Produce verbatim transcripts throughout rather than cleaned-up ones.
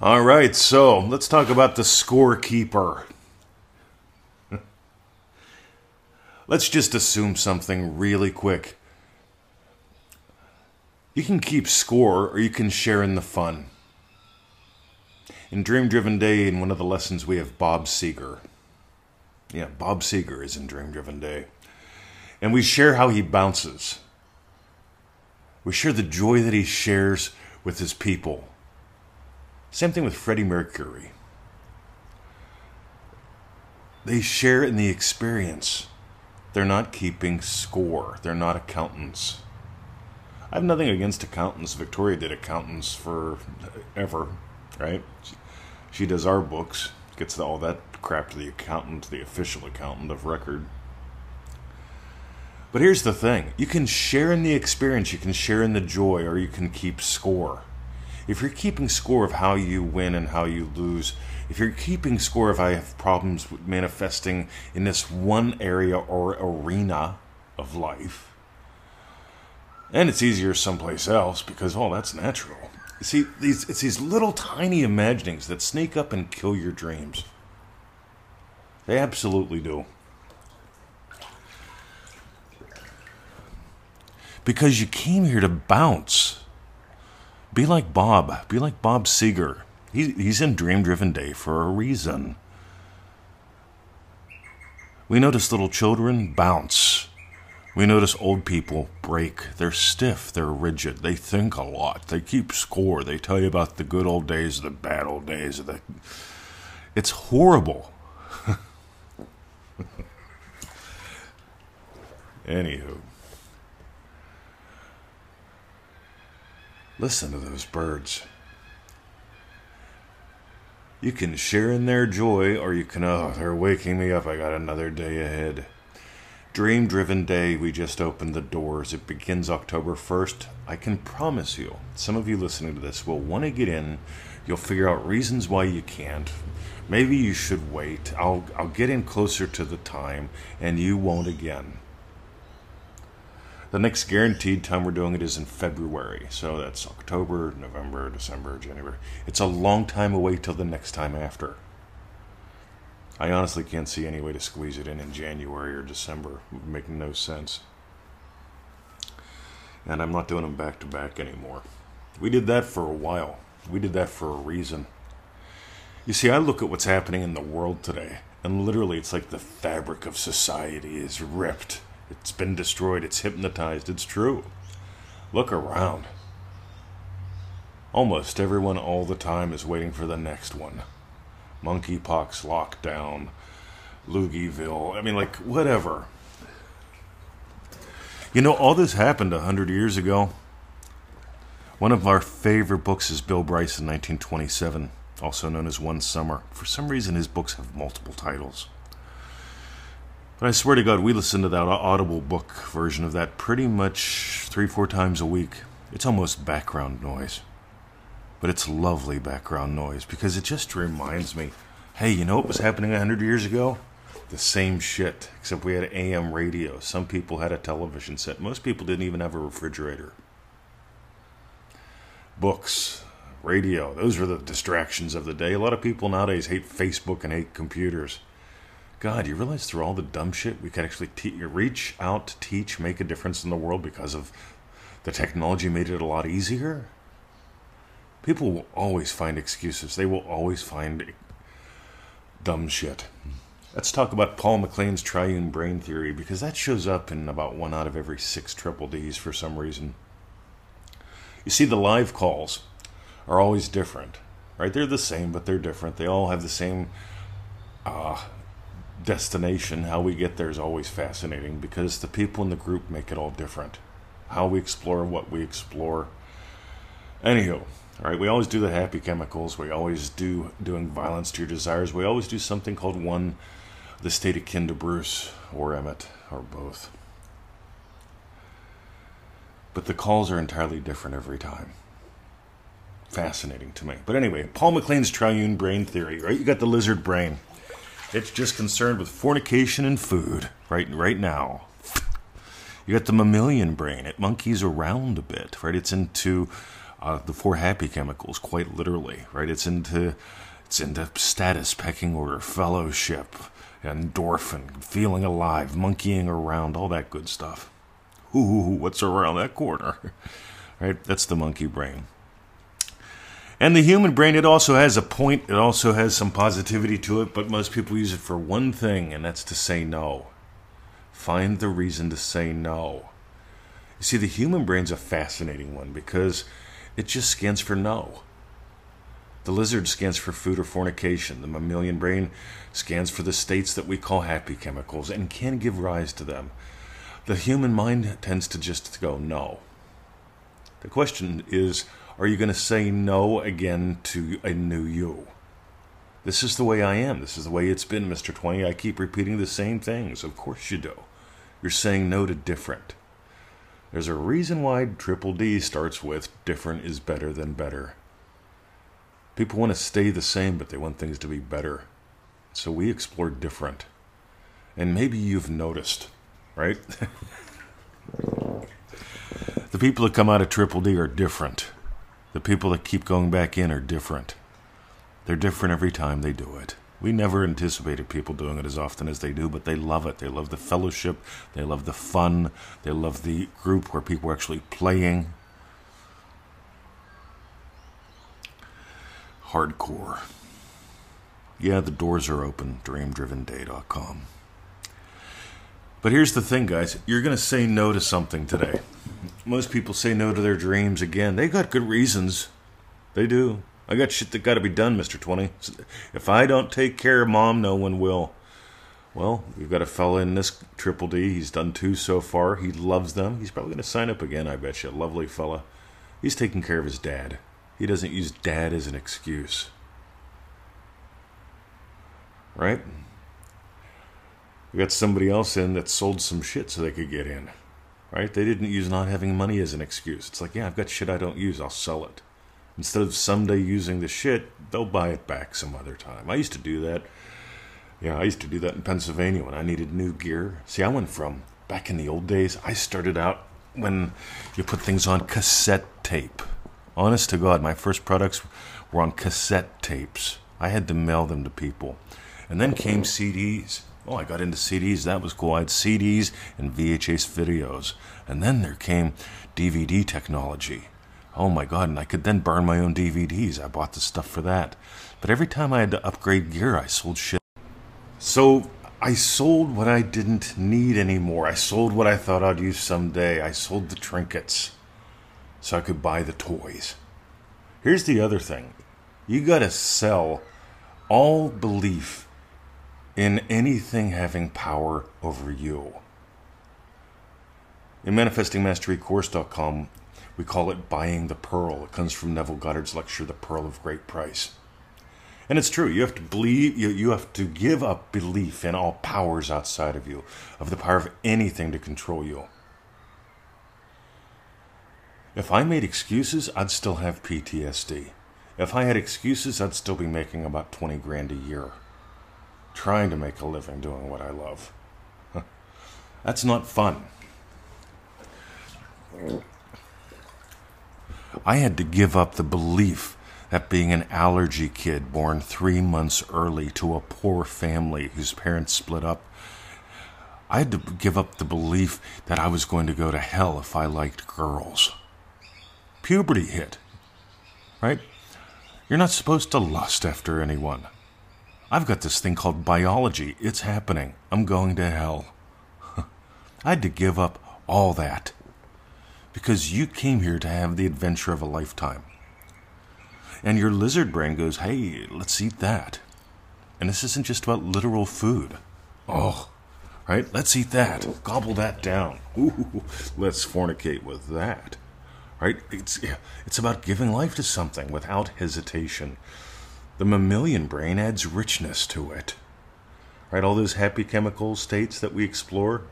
All right, so let's talk about the scorekeeper. Let's just assume something really quick. You can keep score or you can share in the fun. In Dream Driven Day, in one of the lessons, we have Bob Seger. Yeah, Bob Seger is in Dream Driven Day. And we share how he bounces. We share the joy that he shares with his people. Same thing with Freddie Mercury. They share in the experience. They're not keeping score. They're not accountants. I have nothing against accountants. Victoria did accountants for ever, right? She, she does our books, gets all that crap to the accountant, the official accountant of record. But here's the thing. You can share in the experience. You can share in the joy, or you can keep score. If you're keeping score of how you win and how you lose, if you're keeping score of I have problems with manifesting in this one area or arena of life, and it's easier someplace else because, oh, that's natural. You see, these, it's these little tiny imaginings that sneak up and kill your dreams. They absolutely do. Because you came here to bounce. Be like Bob. Be like Bob Seger. He, he's in Dream Driven Day for a reason. We notice little children bounce. We notice old people break. They're stiff. They're rigid. They think a lot. They keep score. They tell you about the good old days, the bad old days. The... It's horrible. Anywho. Listen to those birds. You can share in their joy, or you can, oh, they're waking me up. I got another day ahead. Dream Driven Day, we just opened the doors. It begins October first. I can promise you, some of you listening to this will want to get in. You'll figure out reasons why you can't. Maybe you should wait. I'll, I'll get in closer to the time, and you won't again. The next guaranteed time we're doing it is in February. So that's October, November, December, January. It's a long time away till the next time after. I honestly can't see any way to squeeze it in in January or December. It would make no sense. And I'm not doing them back to back anymore. We did that for a while. We did that for a reason. You see, I look at what's happening in the world today, and literally it's like the fabric of society is ripped. It's been destroyed. It's hypnotized. It's true. Look around. Almost everyone all the time is waiting for the next one. Monkeypox, lockdown, Loogieville. I mean, like, whatever. You know, all this happened a hundred years ago. One of our favorite books is Bill Bryson, nineteen twenty-seven, also known as One Summer. For some reason, his books have multiple titles. But I swear to God, we listen to that audible book version of that pretty much three, four times a week. It's almost background noise. But it's lovely background noise because it just reminds me, hey, you know what was happening a hundred years ago? The same shit, except we had A M radio. Some people had a television set. Most people didn't even have a refrigerator. Books, radio, those were the distractions of the day. A lot of people nowadays hate Facebook and hate computers. God, you realize through all the dumb shit, we could actually te- reach out, teach, make a difference in the world because of the technology made it a lot easier? People will always find excuses. They will always find dumb shit. Let's talk about Paul MacLean's triune brain theory, because that shows up in about one out of every six triple Ds for some reason. You see, the live calls are always different, right? They're the same, but they're different. They all have the same... Uh, destination. How we get there is always fascinating because the people in the group make it all different. How we explore, what we explore. Anywho, all right, we always do the happy chemicals. We always do doing violence to your desires. We always do something called one, the state akin to Bruce or Emmett or both. But the calls are entirely different every time. Fascinating to me. But anyway, Paul MacLean's triune brain theory, right? You got the lizard brain. It's just concerned with fornication and food, right, right now. You got the mammalian brain. It monkeys around a bit, right? It's into uh, the four happy chemicals, quite literally, right? It's into, it's into status, pecking order, fellowship, endorphin, feeling alive, monkeying around, all that good stuff. Ooh, what's around that corner? Right? That's the monkey brain. And the human brain, it also has a point. It also has some positivity to it, but most people use it for one thing, and that's to say no. Find the reason to say no. You see, the human brain's a fascinating one because it just scans for no. The lizard scans for food or fornication. The mammalian brain scans for the states that we call happy chemicals and can give rise to them. The human mind tends to just go no. The question is, are you going to say no again to a new you? This is the way I am. This is the way it's been, Mister Twenty. I keep repeating the same things. Of course you do. You're saying no to different. There's a reason why Triple D starts with different is better than better. People want to stay the same, but they want things to be better. So we explore different. And maybe you've noticed, right? The people that come out of Triple D are different. The people that keep going back in are different. They're different every time they do it. We never anticipated people doing it as often as they do, but they love it. They love the fellowship. They love the fun. They love the group where people are actually playing. Hardcore. Yeah, the doors are open. Dream Driven Day dot com. But here's the thing, guys. You're going to say no to something today. Most people say no to their dreams again. They got good reasons. They do. I got shit that got to be done, Mister Twenty. If I don't take care of Mom, no one will. Well, we've got a fella in this Triple D. He's done two so far. He loves them. He's probably going to sign up again, I bet you. Lovely fella. He's taking care of his dad. He doesn't use dad as an excuse. Right? We got somebody else in that sold some shit so they could get in. Right? They didn't use not having money as an excuse. It's like, yeah, I've got shit I don't use. I'll sell it. Instead of someday using the shit, they'll buy it back some other time. I used to do that. Yeah, I used to do that in Pennsylvania when I needed new gear. See, I went from, back in the old days, I started out when you put things on cassette tape. Honest to God, my first products were on cassette tapes. I had to mail them to people. And then came C Ds. Oh, I got into C Ds. That was cool. I had C Ds and V H S videos. And then there came D V D technology. Oh, my God. And I could then burn my own D V Ds. I bought the stuff for that. But every time I had to upgrade gear, I sold shit. So I sold what I didn't need anymore. I sold what I thought I'd use someday. I sold the trinkets so I could buy the toys. Here's the other thing. You got to sell all belief in anything having power over you. In manifesting mastery course dot com, we call it Buying the Pearl. It comes from Neville Goddard's lecture, The Pearl of Great Price. And it's true. You have to believe, you, you have to give up belief in all powers outside of you, of the power of anything to control you. If I made excuses, I'd still have P T S D. If I had excuses, I'd still be making about twenty grand a year, trying to make a living doing what I love. That's not fun. I had to give up the belief that being an allergy kid born three months early to a poor family whose parents split up, I had to give up the belief that I was going to go to hell if I liked girls. Puberty hit, right? You're not supposed to lust after anyone. I've got this thing called biology. It's happening. I'm going to hell. I had to give up all that because you came here to have the adventure of a lifetime. And your lizard brain goes, hey, let's eat that. And this isn't just about literal food. Oh, right? Let's eat that. Gobble that down. Ooh, let's fornicate with that. Right? It's, it's about giving life to something without hesitation. The mammalian brain adds richness to it, right? All those happy chemical states that we explore,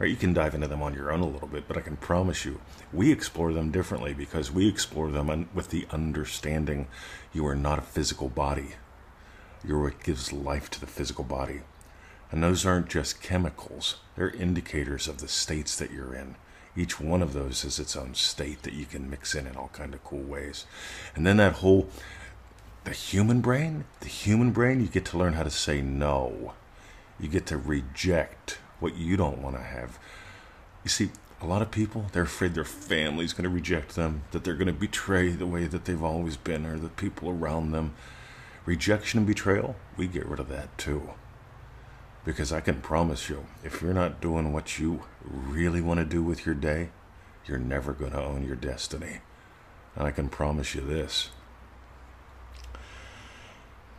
right? You can dive into them on your own a little bit, but I can promise you, we explore them differently because we explore them un- with the understanding you are not a physical body. You're what gives life to the physical body. And those aren't just chemicals. They're indicators of the states that you're in. Each one of those is its own state that you can mix in in all kind of cool ways. And then that whole, the human brain, the human brain, you get to learn how to say no. You get to reject what you don't want to have. You see, a lot of people, they're afraid their family's going to reject them, that they're going to betray the way that they've always been, or the people around them. Rejection and betrayal, we get rid of that too. Because I can promise you, if you're not doing what you really want to do with your day, you're never going to own your destiny. And I can promise you this.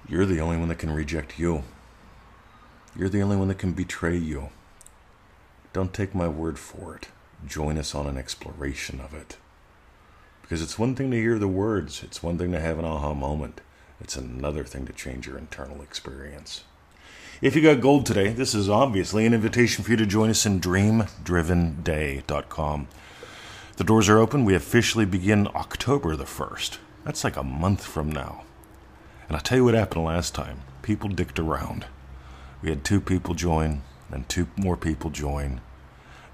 You're the only one that can reject you. You're the only one that can betray you. Don't take my word for it. Join us on an exploration of it. Because it's one thing to hear the words. It's one thing to have an aha moment. It's another thing to change your internal experience. If you got gold today, this is obviously an invitation for you to join us in dream driven day dot com. The doors are open. We officially begin October the first. That's like a month from now. And I'll tell you what happened last time. People dicked around. We had two people join, then two more people join,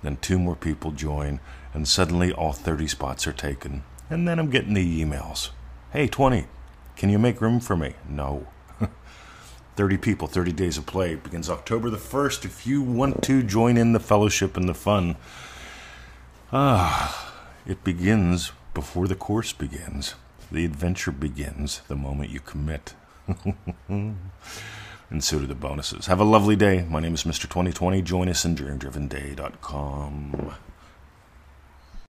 then two more people join, and suddenly all thirty spots are taken. And then I'm getting the emails. Hey, twenty, can you make room for me? No. thirty people, thirty days of play. It begins October the first. If you want to join in the fellowship and the fun, ah, it begins before the course begins. The adventure begins the moment you commit. And so do the bonuses. Have a lovely day. My name is Mister Twenty Twenty. Join us in dream driven day dot com.